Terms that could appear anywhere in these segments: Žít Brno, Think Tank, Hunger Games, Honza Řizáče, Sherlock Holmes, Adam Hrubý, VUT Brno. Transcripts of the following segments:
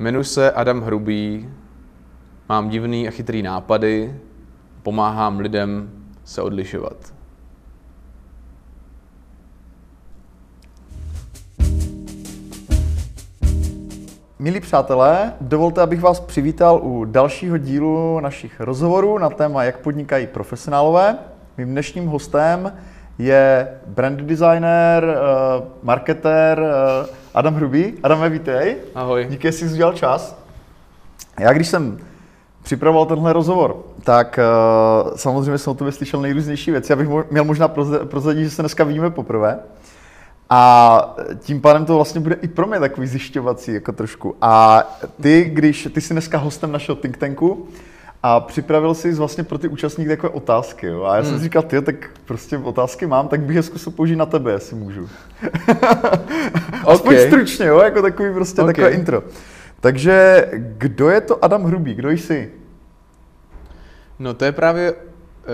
Jmenuji se Adam Hrubý, mám divný a chytrý nápady, pomáhám lidem se odlišovat. Milí přátelé, dovolte, abych vás přivítal u dalšího dílu našich rozhovorů na téma, jak podnikají profesionálové. Mým dnešním hostem je brand designer, marketér Adam Hrubý. Adame, vítej. Ahoj. Díky, že jsi udělal čas. Já když jsem připravoval tenhle rozhovor, tak samozřejmě jsem o tobě slyšel nejrůznější věci. Já bych měl možná prozradit, že se dneska vidíme poprvé. A tím pádem to vlastně bude i pro mě takový zjišťovací jako trošku. A ty jsi dneska hostem našeho Think Tanku a připravil jsi vlastně pro ty účastníky takové otázky. Jo? A já jsem si říkal, tak prostě otázky mám, tak bych je zkusil použít na tebe, jestli můžu. Aspoň stručně, jo? Jako takový prostě takové intro. Takže kdo je to Adam Hrubý? Kdo jsi? No to je právě...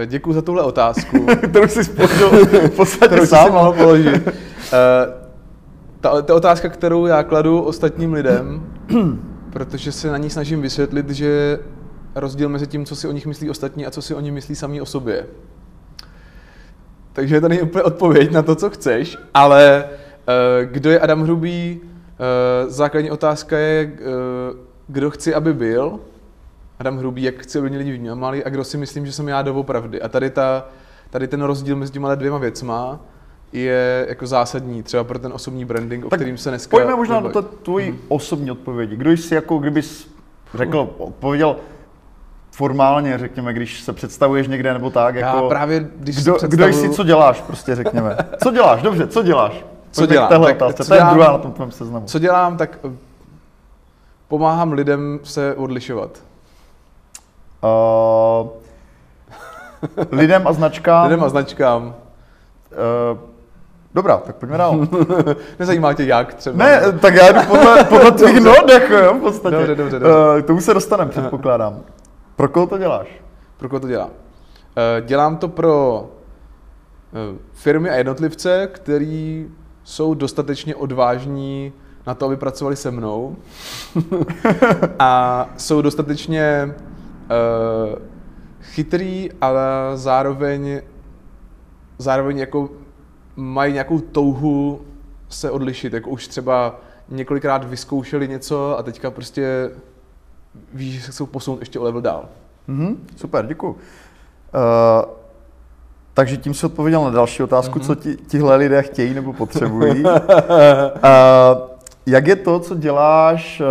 Děkuji za tuhle otázku. Kterou jsi spojil v podstatě sám. Mohl položit. Ta otázka, kterou já kladu ostatním lidem, protože se na ní snažím vysvětlit, že rozdíl mezi tím, co si o nich myslí ostatní a co si oni myslí sami o sobě. Takže to není úplně odpověď na to, co chceš, ale kdo je Adam Hrubý, základní otázka je, kdo chci, aby byl. Adam Hrubý, jak chci, aby mě lidi vnímali a kdo si myslím, že jsem já doopravdy. A tady ten rozdíl mezi těma dvěma věcma je jako zásadní, třeba pro ten osobní branding, tak o kterým se dneska... Pojďme možná na tvoji osobní odpovědi. Kdo jsi, jako kdybys řekl, odpověděl formálně, řekněme, když se představuješ někde nebo tak, jako... Já právě, když kdo jsi, co děláš, prostě řekněme. Co děláš, dobře, co děláš? Co dělám? To je druhá na tom tvém seznamu. Co dělám, tak pomáhám lidem se odlišovat. Lidem a značkám. Lidem a značkám. Dobrá, tak pojďme dál. Nezajímá tě jak třeba? Ne, tak já jdu podle tvých nodech, jo, v podstatě. Dobře. K tomu se dostaneme, předpokládám. Pro koho to děláš? Pro koho to dělám? Dělám to pro firmy a jednotlivce, který jsou dostatečně odvážní na to, aby pracovali se mnou. A jsou dostatečně... chytrý, ale zároveň jako mají nějakou touhu se odlišit, jako už třeba několikrát vyzkoušeli něco a teďka prostě víš, že se chcou posunout ještě o level dál. Super, děkuji. Takže tím jsi odpověděl na další otázku, co tihle lidé chtějí nebo potřebují. Jak je to, co děláš,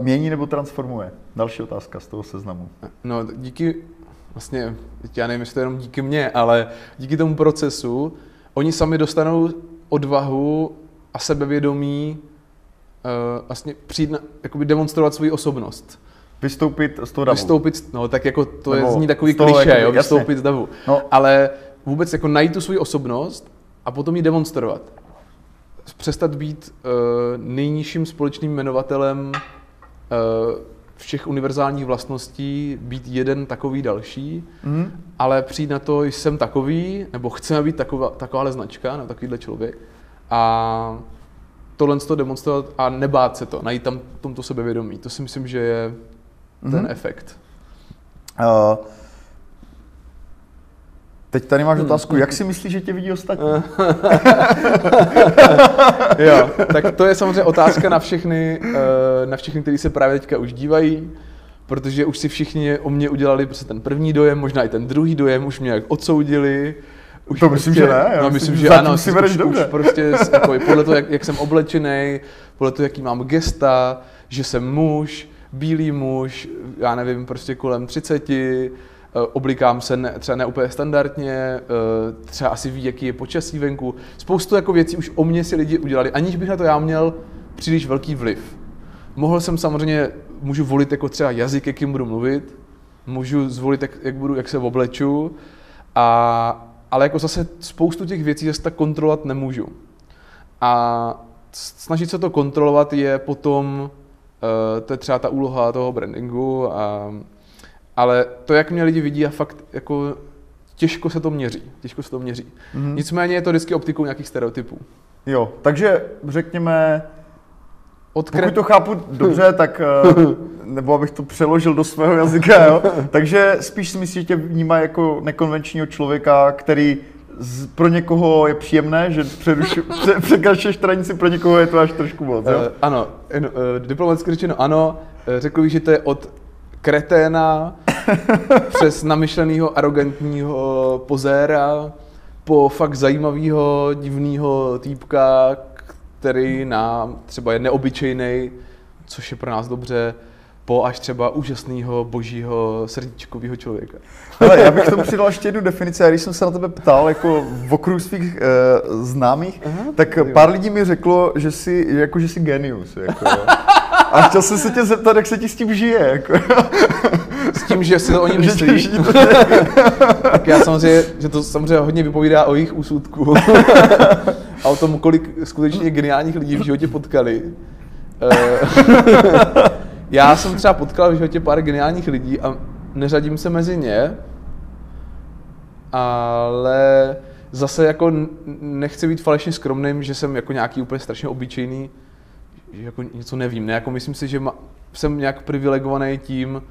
mění nebo transformuje? Další otázka z toho seznamu. No díky, vlastně, já nevím, jestli to jenom díky mně, ale díky tomu procesu, oni sami dostanou odvahu a sebevědomí vlastně přijít, jakoby demonstrovat svou osobnost. Vystoupit z toho davu. Vystoupit, no tak jako to je, zní takový klišé, jo, vystoupit z davu. No. Ale vůbec jako najít tu svou osobnost a potom ji demonstrovat. Přestat být nejnižším společným jmenovatelem všech univerzálních vlastností, být jeden takový další, ale přijít na to, že jsem takový, nebo chceme být takováhle značka, nebo takovýhle člověk a tohle to demonstrovat a nebát se to, najít tam tomto sebevědomí. To si myslím, že je ten efekt. Teď tady máš otázku, jak si myslíš, že tě vidí ostatní? Jo, tak to je samozřejmě otázka na všechny, kteří se právě teďka už dívají, protože už si všichni o mě udělali prostě ten první dojem, možná i ten druhý dojem, už mě jak odsoudili. Už to prostě, myslím, že ne. No, myslím, že ano, si už prostě jako, podle toho, jak jsem oblečený, podle toho, jaký mám gesta, že jsem muž, bílý muž, já nevím, prostě kolem 30, oblikám se třeba ne úplně standardně, třeba asi ví, jaký je počasí venku. Spoustu jako věcí už o mě si lidi udělali, aniž bych na to já měl příliš velký vliv. Mohl jsem samozřejmě, můžu volit jako třeba jazyk, jakým budu mluvit, můžu zvolit, jak se obleču, ale jako zase spoustu těch věcí zase tak kontrolovat nemůžu. A snažit se to kontrolovat je potom, to je třeba ta úloha toho brandingu, ale to, jak mě lidi vidí, a fakt jako těžko se to měří. Nicméně je to vždycky optikou nějakých stereotypů. Jo, takže řekněme, Pokud to chápu dobře, tak nebo abych to přeložil do svého jazyka, jo? Takže spíš si myslíš, že tě vnímá jako nekonvenčního člověka, který pro někoho je příjemné, že překračuješ hranici, pro někoho je to až trošku moc, jo? Ano, diplomaticky řečeno ano, řekl bych, že to je od kreténa přes namyšlenýho, arrogantního pozéra po fakt zajímavýho, divnýho týpka, který nám třeba je neobyčejnej, což je pro nás dobře, po až třeba úžasného, božího, srdíčkového člověka. Hele, já bych k tomu přidal ještě jednu definici, a když jsem se na tebe ptal jako v okruhu svých známých, tak pár lidí mi řeklo, že jsi, jako, že jsi genius. Jako, a chtěl jsem se tě zeptat, jak se ti s tím žije. Jako. S tím, že si to oni myslí. Tak já samozřejmě, že to samozřejmě hodně vypovídá o jejich úsudku a o tom, kolik skutečně geniálních lidí v životě potkali. Já jsem třeba potkal v životě pár geniálních lidí a neřadím se mezi ně, ale zase jako nechci být falešně skromným, že jsem jako nějaký úplně strašně obyčejný, že jako něco nevím, ne? Jako myslím si, že jsem nějak privilegovaný tím,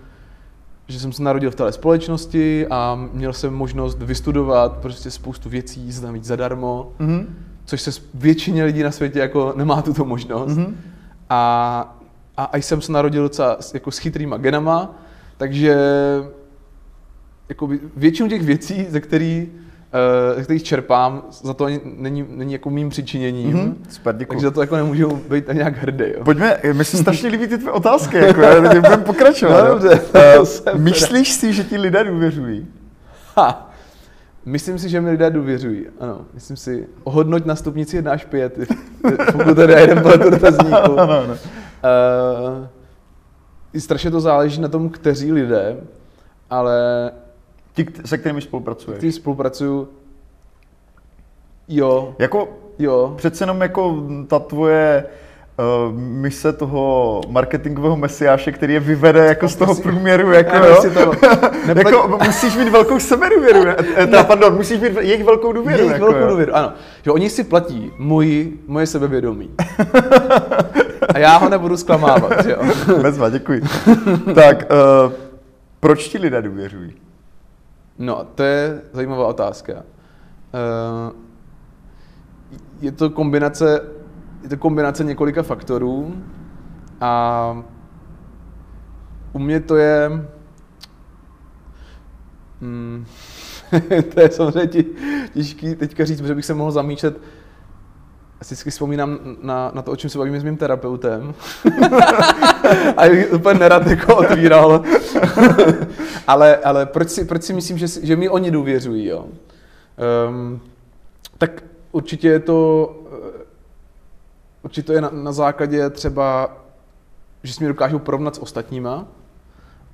že jsem se narodil v téhle společnosti a měl jsem možnost vystudovat prostě spoustu věcí, navíc zadarmo, což se většině lidí na světě jako nemá tuto možnost. A jsem se narodil docela jako s chytrýma genama, takže jako většinu těch věcí, ze kterých čerpám, za to není jako mým přičiněním, super, takže za to jako nemůžu být ani nějak hrdý. Jo. Pojďme, mi se strašně líbí ty tvé otázky, jako, já budeme pokračovat. No, dobře, myslíš si, že ti lidé důvěřují? Myslím si, že mi lidé důvěřují, ano. Myslím si, ohodnoť na stupnici 1 až 5, pokud tady jeden pohled dotazníku. Strašně to záleží na tom, kteří lidé, ale... Ti, se kterými spolupracuješ? Ti spolupracuju, jo. Jako, jo. Přece jenom jako ta tvoje mise toho marketingového mesiáše, který je vyvede jako z toho průměru, jako, jako musíš mít velkou sebedůvěru, musíš mít jejich velkou důvěru. Jejich jako, velkou důvěru, ano. Že oni si platí moje sebevědomí. A já ho nebudu zklamávat, že jo. Bezva, děkuji. Tak, proč ti lidé důvěřují? No, to je zajímavá otázka. Je to kombinace několika faktorů a u mě to je... to je samozřejmě těžký teďka říct, protože bych se mohl zamýšlet. Vždycky vzpomínám na to, o čem se bavíme s mým terapeutem. A bych úplně nerad jako otvíral. Ale proč si myslím, že mi oni důvěřují? Jo? Tak určitě je to... Určitě je na základě třeba, že si mě dokážou porovnat s ostatníma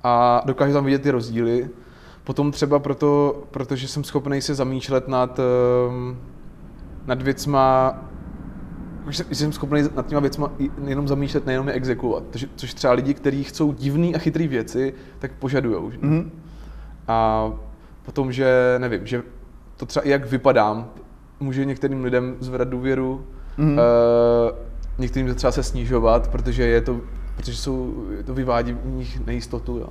a dokážu tam vidět ty rozdíly. Potom třeba protože jsem schopný se zamýšlet nad věcma, že jsem schopný nad těma věcma jenom zamýšlet, nejenom je exekuovat. Což třeba lidi, kteří chcou divný a chytrý věci, tak požadujou. A potom, že nevím, že to třeba i jak vypadám, může některým lidem zvedat důvěru, některým třeba se snižovat, protože to vyvádí v nich nejistotu. Jo.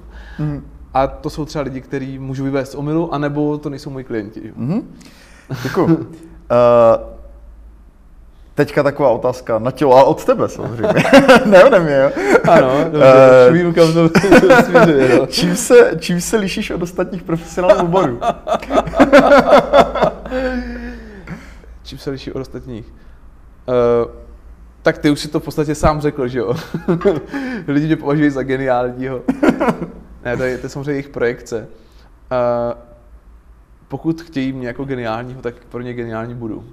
A to jsou třeba lidi, kteří můžu vyvést z omylu, anebo to nejsou moji klienti. Děkuju. Teďka taková otázka na tělo a od tebe samozřejmě. Ne ode mě, jo? Ano, dobře, vím, kam to směřuje. No. Čím se lišíš od ostatních profesionálních oborů? Čím se liší od ostatních? Tak ty už si to v podstatě sám řekl, že jo? Lidi mě považují za geniálního. Ne, to je samozřejmě jejich projekce. Pokud chtějí mě jako geniálního, tak pro ně geniální budu.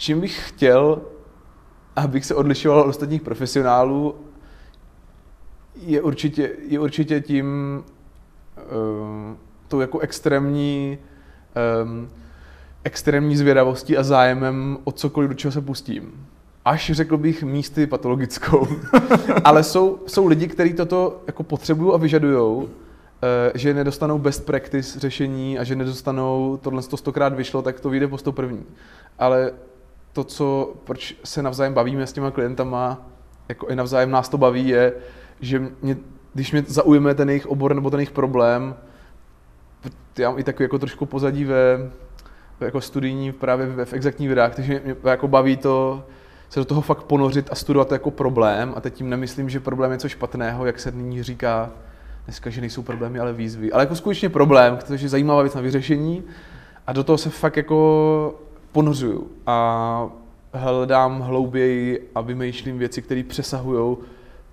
Čím bych chtěl, abych se odlišoval od ostatních profesionálů, je určitě tím tou jako extrémní zvědavostí a zájemem o cokoliv, do čeho se pustím. Až, řekl bych, místy patologickou. Ale jsou lidi, kteří toto jako potřebují a vyžadují, že nedostanou best practice řešení a že nedostanou tohle 100krát vyšlo, tak to vyjde po 101. Ale to, co, proč se navzájem bavíme s těma klientama, jako i navzájem nás to baví, je, že když mě zaujme ten jejich obor nebo ten jejich problém, já mám i takový jako trošku pozadí ve jako studijní právě v exaktních vědách, takže mě jako baví to se do toho fakt ponořit a studovat to jako problém, a teď tím nemyslím, že problém je něco špatného, jak se nyní říká dneska, že nejsou problémy, ale výzvy, ale jako skutečně problém, protože je zajímavá věc na vyřešení a do toho se fakt jako ponořuju a hledám hlouběji a vymýšlím věci, které přesahují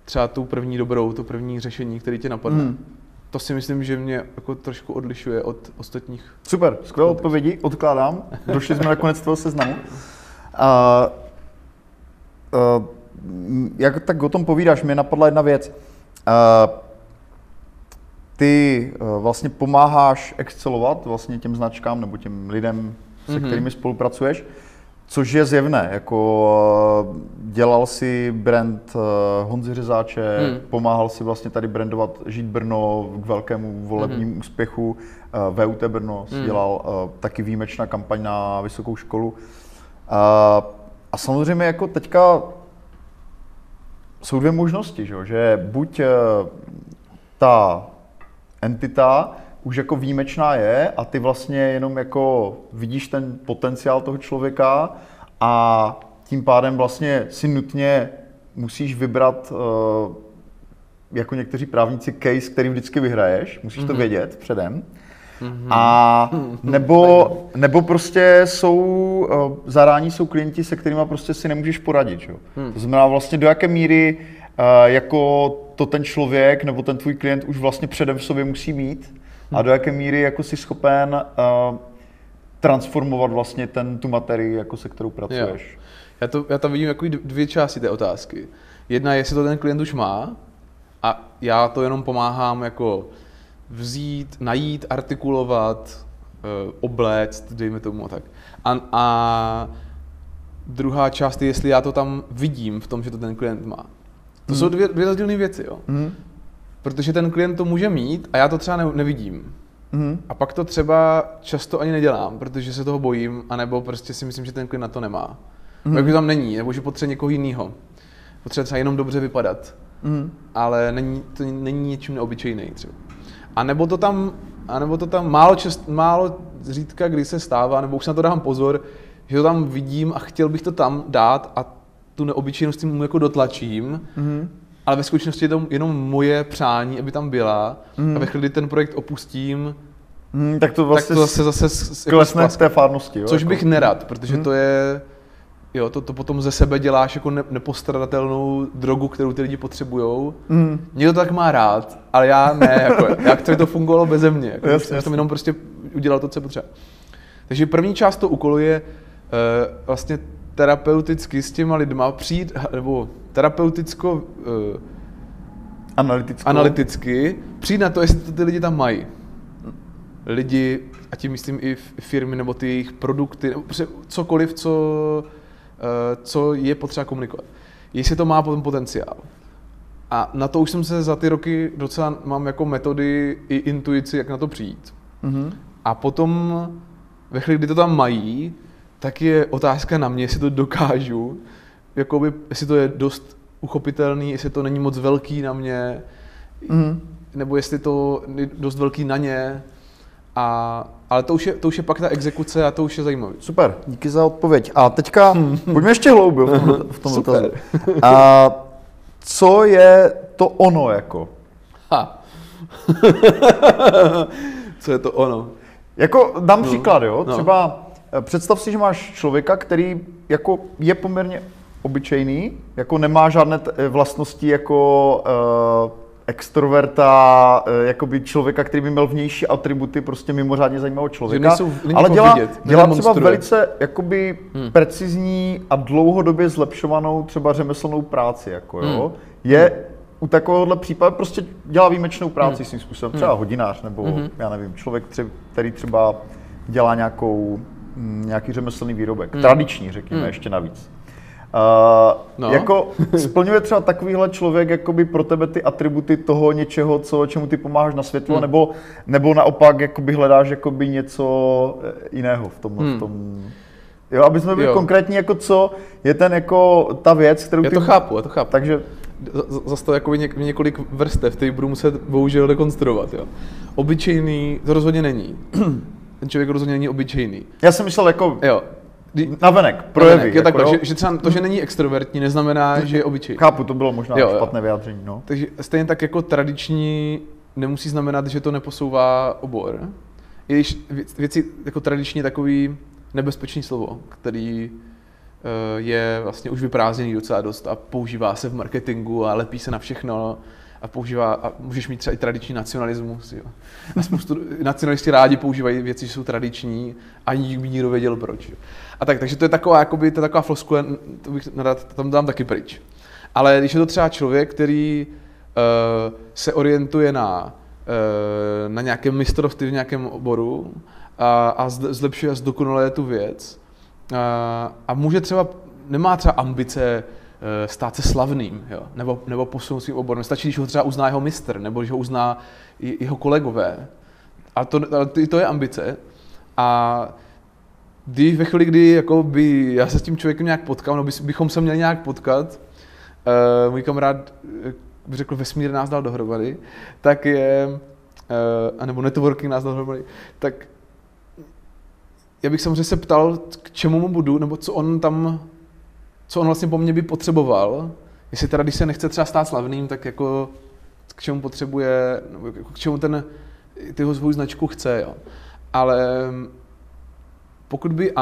třeba tu první dobrou, to první řešení, které tě napadne. To si myslím, že mě jako trošku odlišuje od ostatních. Super, skvělé odpovědi, odkládám. Došli jsme na konec tvého seznamu. Jak tak o tom povídáš, mě napadla jedna věc. Ty vlastně pomáháš excelovat vlastně těm značkám nebo těm lidem, se kterými spolupracuješ, což je zjevné, jako dělal si brand Honzy Řizáče, pomáhal si vlastně tady brandovat Žít Brno k velkému volebnímu úspěchu, VUT Brno si dělal taky výjimečná kampaň na vysokou školu. A samozřejmě jako teďka jsou dvě možnosti, že buď ta entita už jako výjimečná je a ty vlastně jenom jako vidíš ten potenciál toho člověka a tím pádem vlastně si nutně musíš vybrat, jako někteří právníci, case, který vždycky vyhraješ, musíš to vědět předem. A nebo prostě jsou, zarání jsou klienti, se kterými prostě si nemůžeš poradit. Jo? To znamená vlastně do jaké míry jako to ten člověk nebo ten tvůj klient už vlastně předem v sobě musí mít a do jaké míry jako jsi schopen transformovat vlastně tu materii, jako se kterou pracuješ. Jo. Já tam vidím jako dvě části té otázky. Jedna je, jestli to ten klient už má a já to jenom pomáhám jako vzít, najít, artikulovat, obléct, dejme tomu tak. A druhá část je, jestli já to tam vidím v tom, že to ten klient má. To jsou dvě rozdílné věci, jo. Protože ten klient to může mít a já to třeba nevidím. A pak to třeba často ani nedělám, protože se toho bojím, anebo prostě si myslím, že ten klient na to nemá. Takže tam není, nebo že potřebuje někoho jiného. Potřebuje třeba jenom dobře vypadat, ale to není něčím neobyčejný třeba. A nebo to tam málo zřídka, kdy se stává, nebo už na to dám pozor, že to tam vidím a chtěl bych to tam dát a tu neobyčejnost tím jako dotlačím, ale ve skutečnosti je to jenom moje přání, aby tam byla, a ve chvíli, kdy ten projekt opustím, tak to vlastně zase klesne z té fárnosti. Jo, což jako bych nerad, protože to je, jo, to potom ze sebe děláš jako nepostradatelnou drogu, kterou ty lidi potřebujou. Někdo to tak má rád, ale já ne, jako, jak to fungovalo beze mě, jako, jasně. Jsem jenom prostě udělal to, co potřeba. Takže první část toho úkolu je vlastně terapeuticky s těma lidma přijít, nebo terapeuticko analyticky přijít na to, jestli to ty lidi tam mají. Lidi, a tím myslím i firmy, nebo ty jejich produkty, nebo cokoliv, co je potřeba komunikovat. Jestli to má potom potenciál. A na to už jsem se za ty roky docela mám jako metody i intuici, jak na to přijít. A potom, ve chvíli, kdy to tam mají, tak je otázka na mě, jestli to dokážu, jakoby, jestli to je dost uchopitelný, jestli to není moc velký na mě, nebo jestli to je dost velký na ně. Ale to už je pak ta exekuce a to už je zajímavé. Super, díky za odpověď. A teďka pojďme ještě hlouběji v tom dotazu. Co je to ono jako? Co je to ono? Jako dám příklad, jo? Třeba představ si, že máš člověka, který jako je poměrně obyčejný, jako nemá žádné vlastnosti jako extroverta, jakoby člověka, který by měl vnější atributy, prostě mimořádně zajímavého člověka, ale dělá třeba velice jakoby precizní a dlouhodobě zlepšovanou třeba řemeslnou práci, jako jo. Je u takovéhohle případu prostě dělá výjimečnou práci svým způsobem, třeba hodinář nebo já nevím, člověk, který třeba dělá nějaký řemeslný výrobek, tradiční, řekněme, ještě navíc. Jako splňuje třeba takovýhle člověk jakoby pro tebe ty atributy toho něčeho, čemu ty pomáháš na světlo, nebo naopak jakoby hledáš jakoby něco jiného v tom? Jo, aby jsme byli konkrétní, jako co je ten, jako ta věc, kterou ty... Já to chápu. Takže... Zase to jako několik vrstev, který budu muset bohužel rekonstruovat, jo. Obyčejný to rozhodně není. Ten člověk rozhodně není obyčejný. Já jsem myslel jako... Jo. Navenek, projevy. Jo, takhle, jako, že třeba to, že není extrovertní, neznamená, že je obyčejný. Chápu, to bylo možná špatné vyjádření, no. Takže stejně tak jako tradiční nemusí znamenat, že to neposouvá obor. I když věci jako tradiční takový nebezpečný slovo, který je vlastně už vyprázdněný docela dost a používá se v marketingu a lepí se na všechno a používá, a můžeš mít třeba i tradiční nacionalismus, jo. A spoustu nacionalisti rádi používají věci, že jsou tradiční, ani by nikdo věděl proč. Jo. A tak, takže to je taková, jakoby, to je taková floskule, to bych tam dám taky pryč. Ale když je to třeba člověk, který se orientuje na nějakém mistrovství v nějakém oboru a zlepšuje a zdokonaluje tu věc, a může třeba, nemá třeba ambice stát se slavným, jo? Nebo posunout svým oborem. Stačí, když ho třeba uzná jeho mistr, nebo když ho uzná jeho kolegové. A to je ambice. A když ve chvíli, kdy jako by já se s tím člověkem nějak potkám, nebo bychom se měli nějak potkat, můj kamarád by řekl, vesmír nás dal dohromady, tak je, anebo networking nás dal dohromady, tak já bych samozřejmě se ptal, k čemu mu budu, nebo co on vlastně po mně by potřeboval. Jestli teda, když se nechce třeba stát slavným, tak jako k čemu potřebuje, nebo jako k čemu jeho svou značku chce, jo. Ale pokud by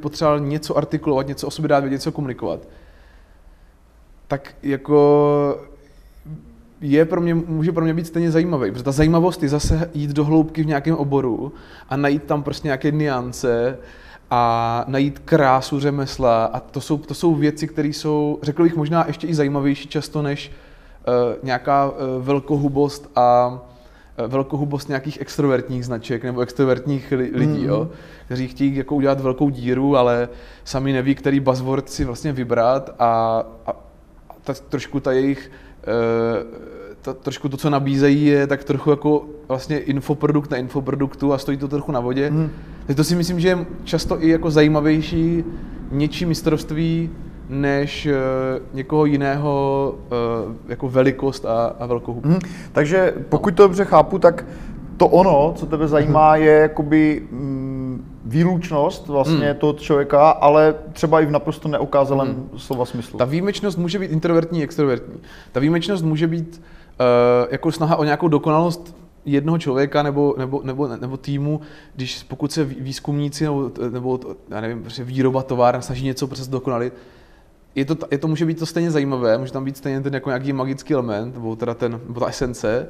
potřeboval něco artikulovat, něco o sobě dát vědět, něco komunikovat, tak jako může pro mě být stejně zajímavý, protože ta zajímavost je zase jít do hloubky v nějakém oboru a najít tam prostě nějaké nuance a najít krásu řemesla a to jsou věci, které jsou, řekl bych, možná ještě i zajímavější často než nějaká velkohubost a velkohubost nějakých extrovertních značek nebo extrovertních lidí, jo, kteří chtějí jako udělat velkou díru, ale sami neví, který buzzword si vlastně vybrat a trošku to, co nabízejí, je tak trochu jako vlastně infoprodukt na infoproduktu a stojí to trochu na vodě. Takže to si myslím, že je často i jako zajímavější něčí mistrovství než někoho jiného jako velikost a velkohubost. Takže pokud to dobře chápu, tak to ono, co tebe zajímá, je jakoby výlučnost vlastně toho člověka, ale třeba i v naprosto neokázalém slova smyslu. Ta výjimečnost může být introvertní, extrovertní. Ta výjimečnost může být jako snaha o nějakou dokonalost jednoho člověka nebo týmu, pokud se výzkumníci nebo já nevím, výroba továren snaží něco prostě dokonalit. To může být to stejně zajímavé, může tam být stejně ten jako nějaký magický element, nebo teda ta esence.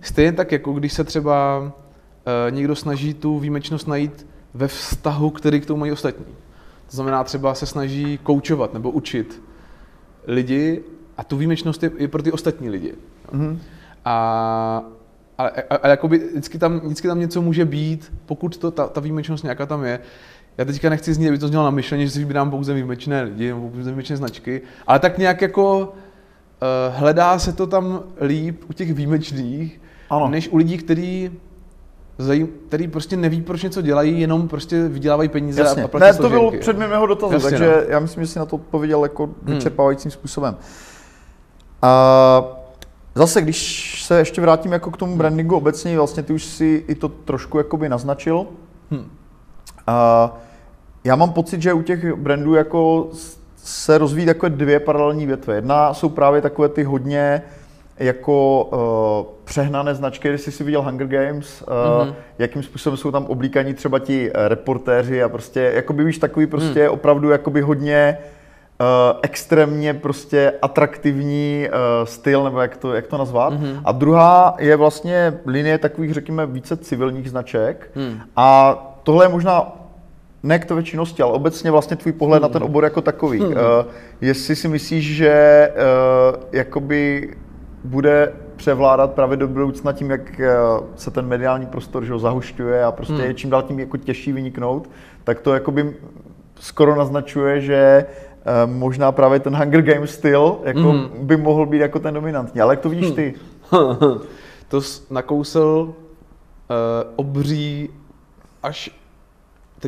Stejně tak, jako když se třeba někdo snaží tu výjimečnost najít ve vztahu, který k tomu mají ostatní. To znamená, třeba se snaží koučovat nebo učit lidi a tu výjimečnost je pro ty ostatní lidi. A jakoby vždycky tam něco může být, pokud ta výjimečnost nějaká tam je. Já teďka nechci znít, aby to znělo na myšlení, že si vybírám pouze výjimečné lidi nebo pouze výjimečné značky, ale tak nějak jako hledá se to tam líp u těch výjimečných, ano, než u lidí, který prostě neví, proč něco dělají, jenom prostě vydělávají peníze. Jasně. A platí složenky. Ne, to bylo před mého dotazu, jasně, takže já myslím, že jsi na to odpověděl jako vyčerpávajícím způsobem. A zase, když se ještě vrátím jako k tomu brandingu obecně, vlastně ty už si i to trošku jakoby naznačil. Já mám pocit, že u těch brandů jako se rozvíjí takové dvě paralelní větve. Jedna jsou právě takové ty hodně jako přehnané značky, jestli jsi viděl Hunger Games, jakým způsobem jsou tam oblíkaní třeba ti reportéři a prostě, jakoby víš, takový prostě opravdu jakoby hodně extrémně prostě atraktivní styl, nebo jak to nazvat. A druhá je vlastně linie takových, řekněme, více civilních značek. A tohle je možná ne k tvé činnosti, ale obecně vlastně tvůj pohled na ten obor jako takový. Jestli si myslíš, že jakoby bude převládat právě do budoucna tím, jak se ten mediální prostor, že ho, zahušťuje a prostě je čím dál tím jako těžší vyniknout, tak to jakoby skoro naznačuje, že možná právě ten Hunger Games styl jako by mohl být jako ten dominantní. Ale jak to vidíš ty? To nakousl obří až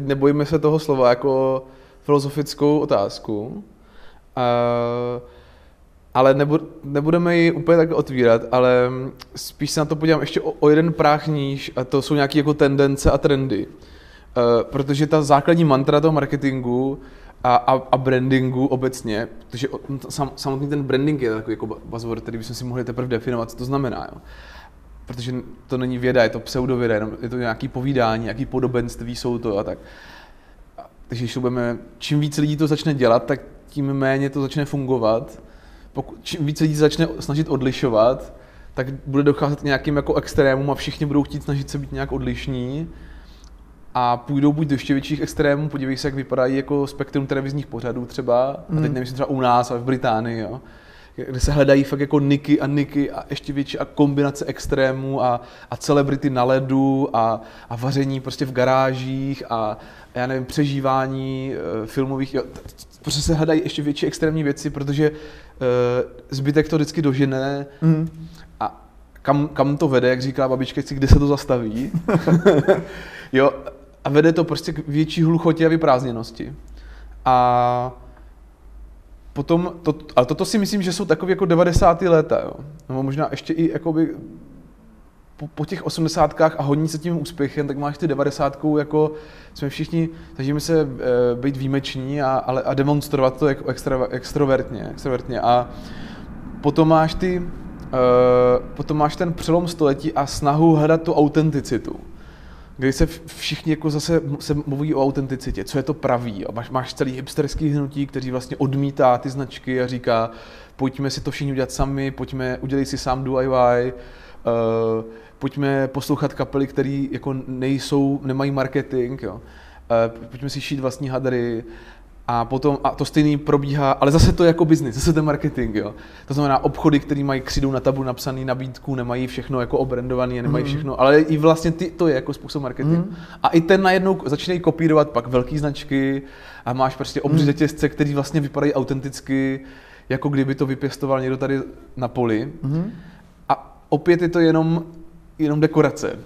teď nebojíme se toho slova, jako filozofickou otázku. Ale nebudeme ji úplně tak otvírat, ale spíš se na to podívám ještě o jeden práh níž, a to jsou nějaké jako tendence a trendy. Protože ta základní mantra toho marketingu a brandingu obecně, protože samotný ten branding je takový jako buzzword, který bychom si mohli teprve definovat, co to znamená. Jo. Protože to není věda, je to pseudověda, je to nějaké povídání, nějaké podobenství jsou to a tak. Takže když budeme, čím víc lidí to začne dělat, tak tím méně to začne fungovat. Čím víc lidí začne snažit odlišovat, tak bude docházet k nějakým jako extrémům a všichni budou chtít snažit se být nějak odlišní. A půjdou buď do ještě větších extrémů, podívej se, jak vypadají jako spektrum televizních pořadů třeba, a teď nemyslím třeba u nás, ale v Británii, jo, kde se hledají fakt jako niky a ještě větší a kombinace extrémů a celebrity na ledu a vaření prostě v garážích a já nevím, přežívání filmových, jo, prostě se hledají ještě větší extrémní věci, protože zbytek to vždycky dožene a kam to vede, jak říká babička, kde se to zastaví. Jo, a vede to prostě k větší hluchotě a vyprázdněnosti. A potom, ale toto si myslím, že jsou takové jako 90. léta, jo. Nebo možná ještě i jakoby po těch 80kách a hodně se tím úspěchem, tak máš ty 90ků, jako jsme všichni, snažíme se být výjimeční a demonstrovat to jako extrovertně. A potom máš ten přelom století a snahu hledat tu autenticitu. Když se všichni jako zase se mluví o autenticitě, co je to pravý. A máš celý hipsterský hnutí, kteří vlastně odmítá ty značky a říká, pojďme si to všichni udělat sami, pojďme, udělej si sám DIY, pojďme poslouchat kapely, které jako nemají marketing, jo. Pojďme si šít vlastní hadry. A to stejný probíhá, ale zase to je jako biznis, zase ten marketing, jo. To znamená obchody, které mají křídou na tabu napsaný nabídku, nemají všechno jako obrandovaný, nemají všechno, ale i vlastně to je jako způsob marketingu. A i ten najednou začínají kopírovat pak velké značky a máš prostě obří řetězce, které vlastně vypadají autenticky, jako kdyby to vypěstoval někdo tady na poli. A opět je to jenom dekorace.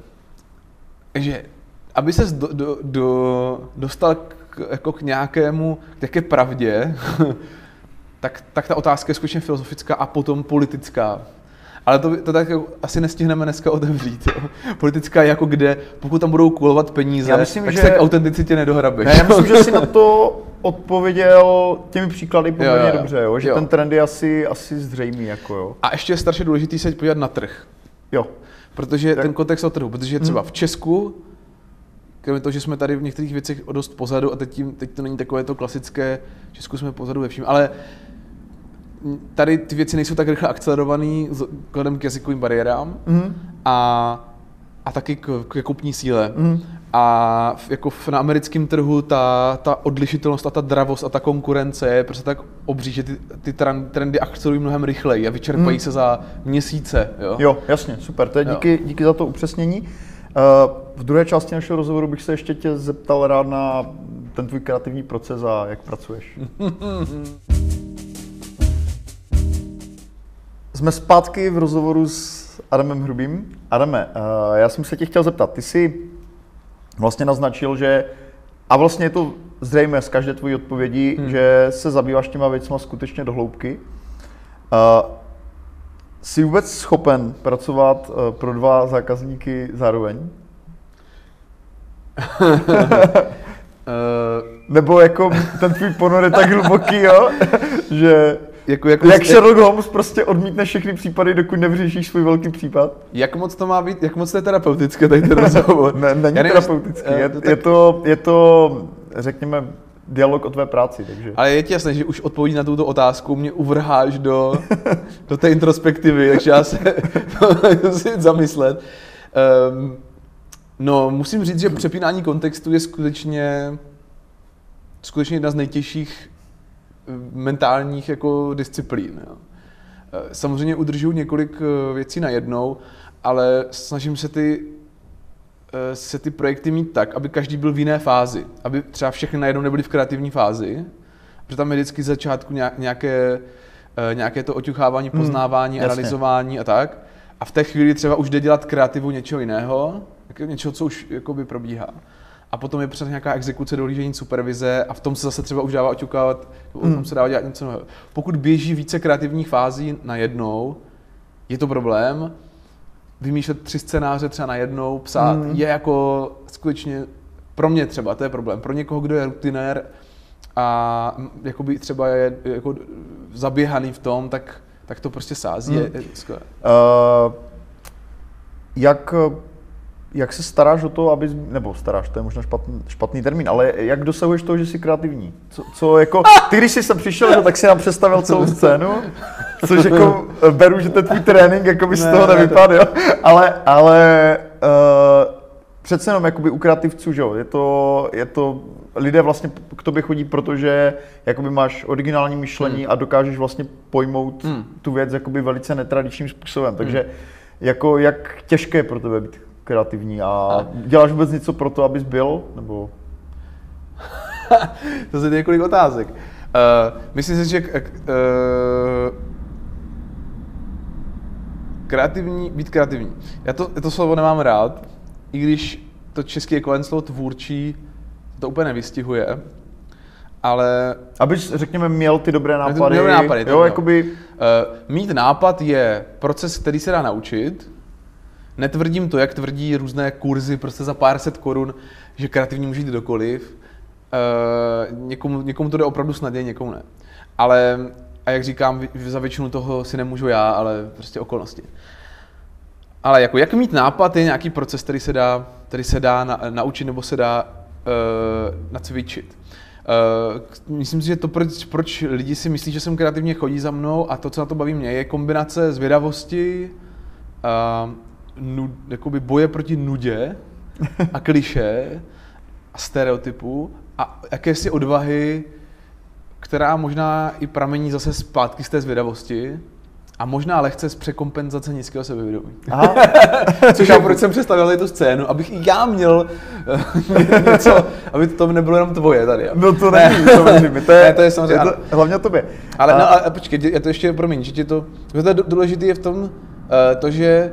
Takže aby ses dostal k nějakému, jaké pravdě, tak ta otázka je skutečně filozofická a potom politická. Ale to tak asi nestihneme dneska otevřít. Jo. Politická je jako kde, pokud tam budou kulovat peníze, myslím, tak se k autenticitě nedohrabeš. Ne, já myslím, že si na to odpověděl těmi příklady poměrně dobře, jo? Že ten trend je asi zřejmý. Jako, jo. A ještě je strašně důležitý se podívat na trh. Jo. Protože ten kontext o trhu, protože třeba v Česku, kromě toho, že jsme tady v některých věcech dost pozadu a teď to není takové to klasické, v Česku jsme pozadu ve všem, ale tady ty věci nejsou tak rychle akcelerované vzhledem k jazykovým bariérám a taky k kupní síle. A jako na americkém trhu ta odlišitelnost a ta dravost a ta konkurence je prostě tak obří, že ty trendy akcelují mnohem rychleji a vyčerpají se za měsíce. Jo, jasně, super, to je díky za to upřesnění. V druhé části našeho rozhovoru bych se ještě tě zeptal rád na ten tvůj kreativní proces a jak pracuješ. Jsme zpátky v rozhovoru s Adamem Hrubým. Adame, já jsem se tě chtěl zeptat, ty jsi vlastně naznačil, že, a vlastně je to zřejmé z každé tvojí odpovědi, že se zabýváš těma věcma skutečně do hloubky. Jsi vůbec schopen pracovat pro dva zákazníky zároveň? Nebo jako ten tvůj ponor je tak hluboký, jo? Že jak Sherlock Holmes prostě odmítne všechny případy, dokud nevyřešíš svůj velký případ? Jak moc to má být, jak moc to je terapeutické tady ten rozhovor? Ne, není terapeutický, je to, řekněme, dialog o tvé práci, takže. Ale je ti jasné, že už odpověď na tuto otázku mě uvrháš do té introspektivy, takže já se musím zamyslet. No, musím říct, že přepínání kontextu je skutečně jedna z nejtěžších mentálních jako disciplín. Jo. Samozřejmě udržuji několik věcí najednou, ale snažím se ty projekty mít tak, aby každý byl v jiné fázi. Aby třeba všechny najednou nebyly v kreativní fázi, protože tam je vždycky z začátku nějaké to oťuchávání, poznávání, analyzování a tak. A v té chvíli třeba už jde dělat kreativu něčeho jiného, něčeho, co už jakoby probíhá. a potom je přes nějaká exekuce, dohlížení, supervize a v tom se zase třeba už dává oťukávat, v tom se dává dělat něco nového. Pokud běží více kreativních fází najednou, je to problém. Vymýšlet 3 scénáře třeba najednou, psát, je jako skutečně, pro mě třeba, to je problém. Pro někoho, kdo je rutinér a jakoby třeba je jako zaběhaný v tom, tak to prostě sází. Jak se staráš o to, aby, nebo staráš, to je možná špatný termín, ale jak dosahuješ toho, že jsi kreativní? Co jako, ty když jsi sem přišel, tak si nám představil celou scénu, což jako beru, že ten tvůj trénink jako by z toho nevypadl, jo? Ale přece jenom jakoby u kreativců, že jo, je to, lidé vlastně k tobě chodí, protože jakoby máš originální myšlení a dokážeš vlastně pojmout tu věc jakoby velice netradičním způsobem, takže jako jak těžké je pro tebe být kreativní a děláš vůbec něco pro to, abys byl, nebo? To je několik otázek. Myslím si, že být kreativní. Já to slovo nemám rád, i když to české ekvivalentní slovo tvůrčí to úplně nevystihuje, ale... Abys, řekněme, měl ty dobré nápady. Jo, jakoby... Mít nápad je proces, který se dá naučit. Netvrdím to, jak tvrdí různé kurzy prostě za pár set korun, že kreativní může jít kdokoliv. Někomu to jde opravdu snadně, někomu ne. Ale, a jak říkám, za většinu toho si nemůžu já, ale prostě okolnosti. Ale jako, jak mít nápad je nějaký proces, který se dá naučit nebo se dá nacvičit. Myslím si, že to, proč lidi si myslí, že jsem kreativně, chodí za mnou a to, co na to baví mě, je kombinace zvědavosti, jakoby boje proti nudě a klišé a stereotypů a jakési odvahy, která možná i pramení zase zpátky z té zvědavosti a možná lehce z překompenzace nízkého sebevědomí. Což já proč jsem představil tu scénu, abych i já měl něco, aby to nebylo jenom tvoje tady. No to není, to je samozřejmě. Je to, hlavně o tobě. Ale no, počkej, já to ještě, promiň, že ti to důležité je v tom, to, že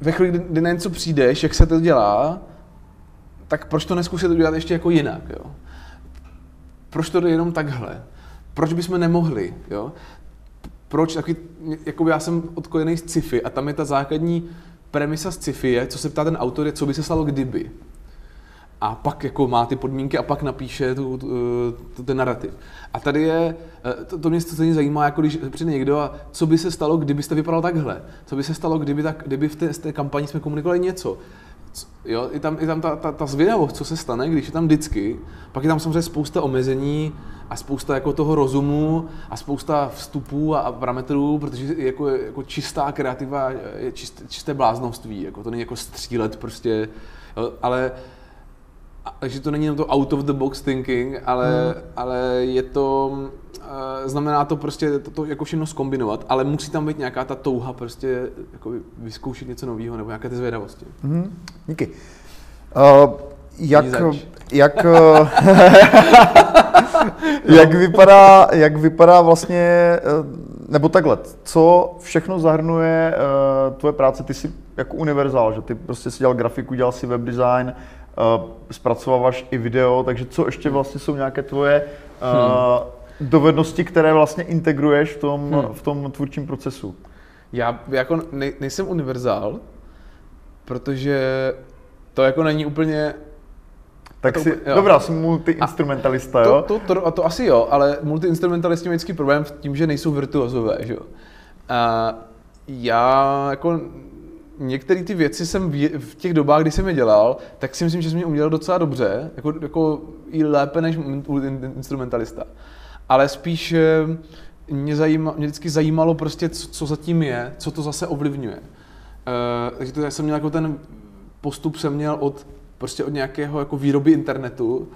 ve chvíli, kdy na něco přijdeš, jak se to dělá, tak proč to nezkusit udělat ještě jako jinak, jo? Proč to jde jenom takhle? Proč bychom nemohli, jo? Proč taky, jako já jsem odkojený z sci-fi a tam je ta základní premisa z sci-fi je, co se ptá ten autor, je, co by se stalo kdyby. A pak jako má ty podmínky a pak napíše ten narrativ. A tady je, to mě stejně zajímá, jako když přijde někdo a co by se stalo, kdybyste vypadal takhle? Co by se stalo, kdyby v té kampani jsme komunikovali něco? Jo, je tam ta zvědavost, co se stane, když je tam vždycky. Pak je tam samozřejmě spousta omezení a spousta jako toho rozumu a spousta vstupů a parametrů, protože jako čistá kreativa je čisté bláznoství. Jako, to není jako střílet prostě, jo, ale... Takže to není jenom to out of the box thinking, ale je to, znamená to prostě to jako všechno zkombinovat, ale musí tam být nějaká ta touha prostě jako vyzkoušet něco nového nebo nějaké ty zvědavosti. Díky. Jak vypadá vlastně, nebo takhle, co všechno zahrnuje tvoje práce? Ty jsi jako univerzál, že ty prostě si dělal grafiku, dělal si web design, zpracováváš i video, takže co ještě vlastně jsou nějaké tvoje dovednosti, které vlastně integruješ v tom tvůrčím procesu? Já jako nejsem univerzál, protože to jako není úplně... Dobrá, jsem multiinstrumentalista, jo? To asi jo, ale multiinstrumentalisti mají vždycky problém v tím, že nejsou virtuózové, jo? A já jako... Některé ty věci jsem v těch dobách, kdy jsem je dělal, tak si myslím, že jsem je uměl docela dobře, jako i lépe než instrumentalista. Ale spíš mě vždycky zajímalo prostě, co zatím je, co to zase ovlivňuje. Takže to jsem měl jako ten postup jsem měl od nějakého jako výroby internetu,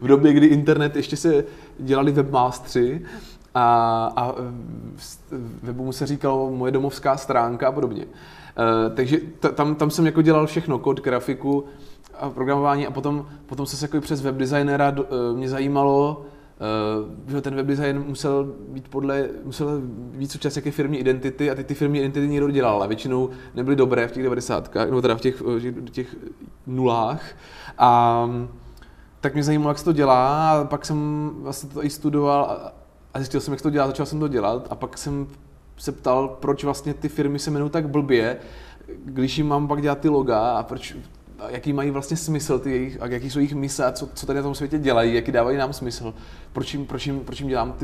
v době, kdy internet ještě se dělali webmástři, a webu se říkalo moje domovská stránka a podobně. Takže tam jsem jako dělal všechno, kód, grafiku a programování a potom jsem se jako přes webdesignera mě zajímalo Ten webdesign musel být součástí jaké firmní identity a ty firmní identity někdo dělal a většinou nebyly dobré v těch 90kách, nebo teda v těch nulách. A tak mě zajímalo, jak se to dělá, a pak jsem vlastně to i studoval a zjistil jsem, jak se to dělá, začal jsem to dělat a pak jsem se ptal, proč vlastně ty firmy se jmenují tak blbě, když jim mám pak dělat ty loga a proč, jaký mají vlastně smysl ty jejich, a jaký jsou jejich mise a co tady na tom světě dělají, jaký dávají nám smysl, proč jim dělám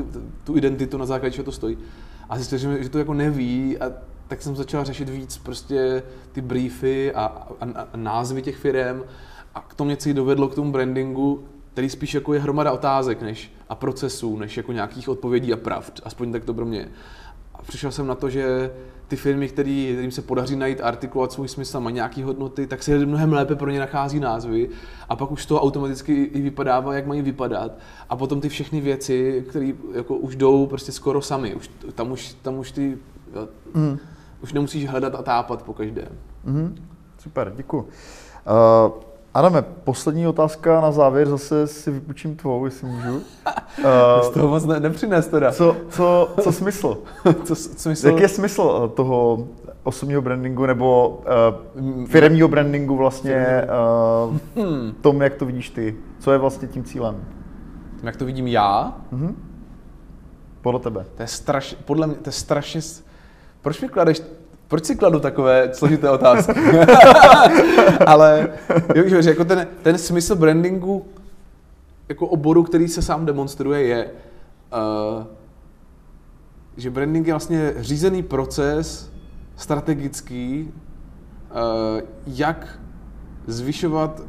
tu identitu, na základě čeho to stojí. A zjistil jsem, že to jako neví, a tak jsem začal řešit víc prostě ty briefy a názvy těch firem a k tomu něco dovedlo k tomu brandingu, který spíš jako je hromada otázek než, a procesů, než jako nějakých odpovědí a pravd, aspoň tak to pro mě. A přišel jsem na to, že ty firmy, kterým se podaří najít, artikulovat svůj smysl, mají nějaké hodnoty, tak se mnohem lépe pro ně nachází názvy a pak už z toho automaticky i vypadává, jak mají vypadat. A potom ty všechny věci, které jako už jdou prostě skoro sami. Tam už ty už nemusíš hledat a tápat po každém. Super, děkuji. Adame, poslední otázka na závěr, zase si vypůjčím tvou, jestli můžu. Z toho moc nepřines teda. Co smysl? Smysl? Jaký je smysl toho osobního brandingu nebo firemního brandingu vlastně v tom, jak to vidíš ty? Co je vlastně tím cílem? Jak to vidím já? Podle tebe. To je strašně... Proč si kladu takové složité otázky? Ale jo, že jako ten smysl brandingu jako oboru, který se sám demonstruje, je, že branding je vlastně řízený proces, strategický, jak zvyšovat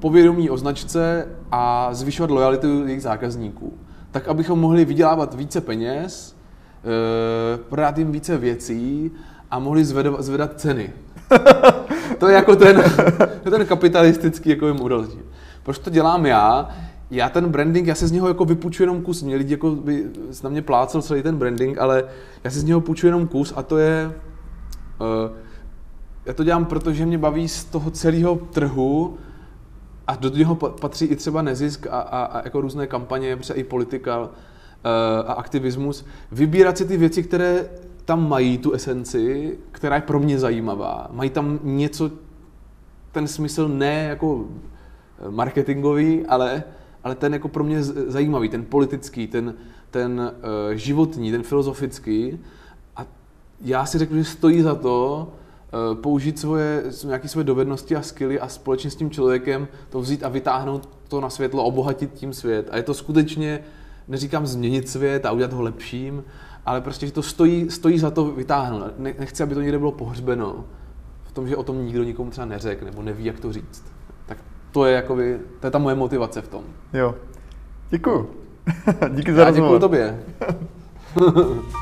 povědomí o značce a zvyšovat lojalitu jejich zákazníků. Tak, abychom mohli vydělávat více peněz, prodat jim více věcí, a mohli zvedat ceny. To je jako ten kapitalistický jako model. Proč to dělám já? Já ten branding, já se z něho jako vypůjču jenom kus. Mě lidi jako by na mě plácel celý ten branding, ale já se z něho půjču jenom kus a to je... já to dělám, protože mě baví z toho celého trhu a do něho patří i třeba nezisk a jako různé kampaně, třeba i politika a aktivismus. Vybírat si ty věci, které tam mají tu esenci, která je pro mě zajímavá. Mají tam něco, ten smysl ne jako marketingový, ale ten jako pro mě zajímavý, ten politický, ten životní, ten filozofický. A já si řeknu, že stojí za to použít nějaké své dovednosti a skilly a společně s tím člověkem to vzít a vytáhnout to na světlo, obohatit tím svět. A je to skutečně, neříkám změnit svět a udělat ho lepším, ale prostě, že to stojí za to vytáhnout. Nechci, aby to někde bylo pohřbeno v tom, že o tom nikdo nikomu třeba neřekl nebo neví, jak to říct. Tak to je jakoby, to je ta moje motivace v tom. Jo. Děkuju. Díky za rozhovor. Děkuju tobě.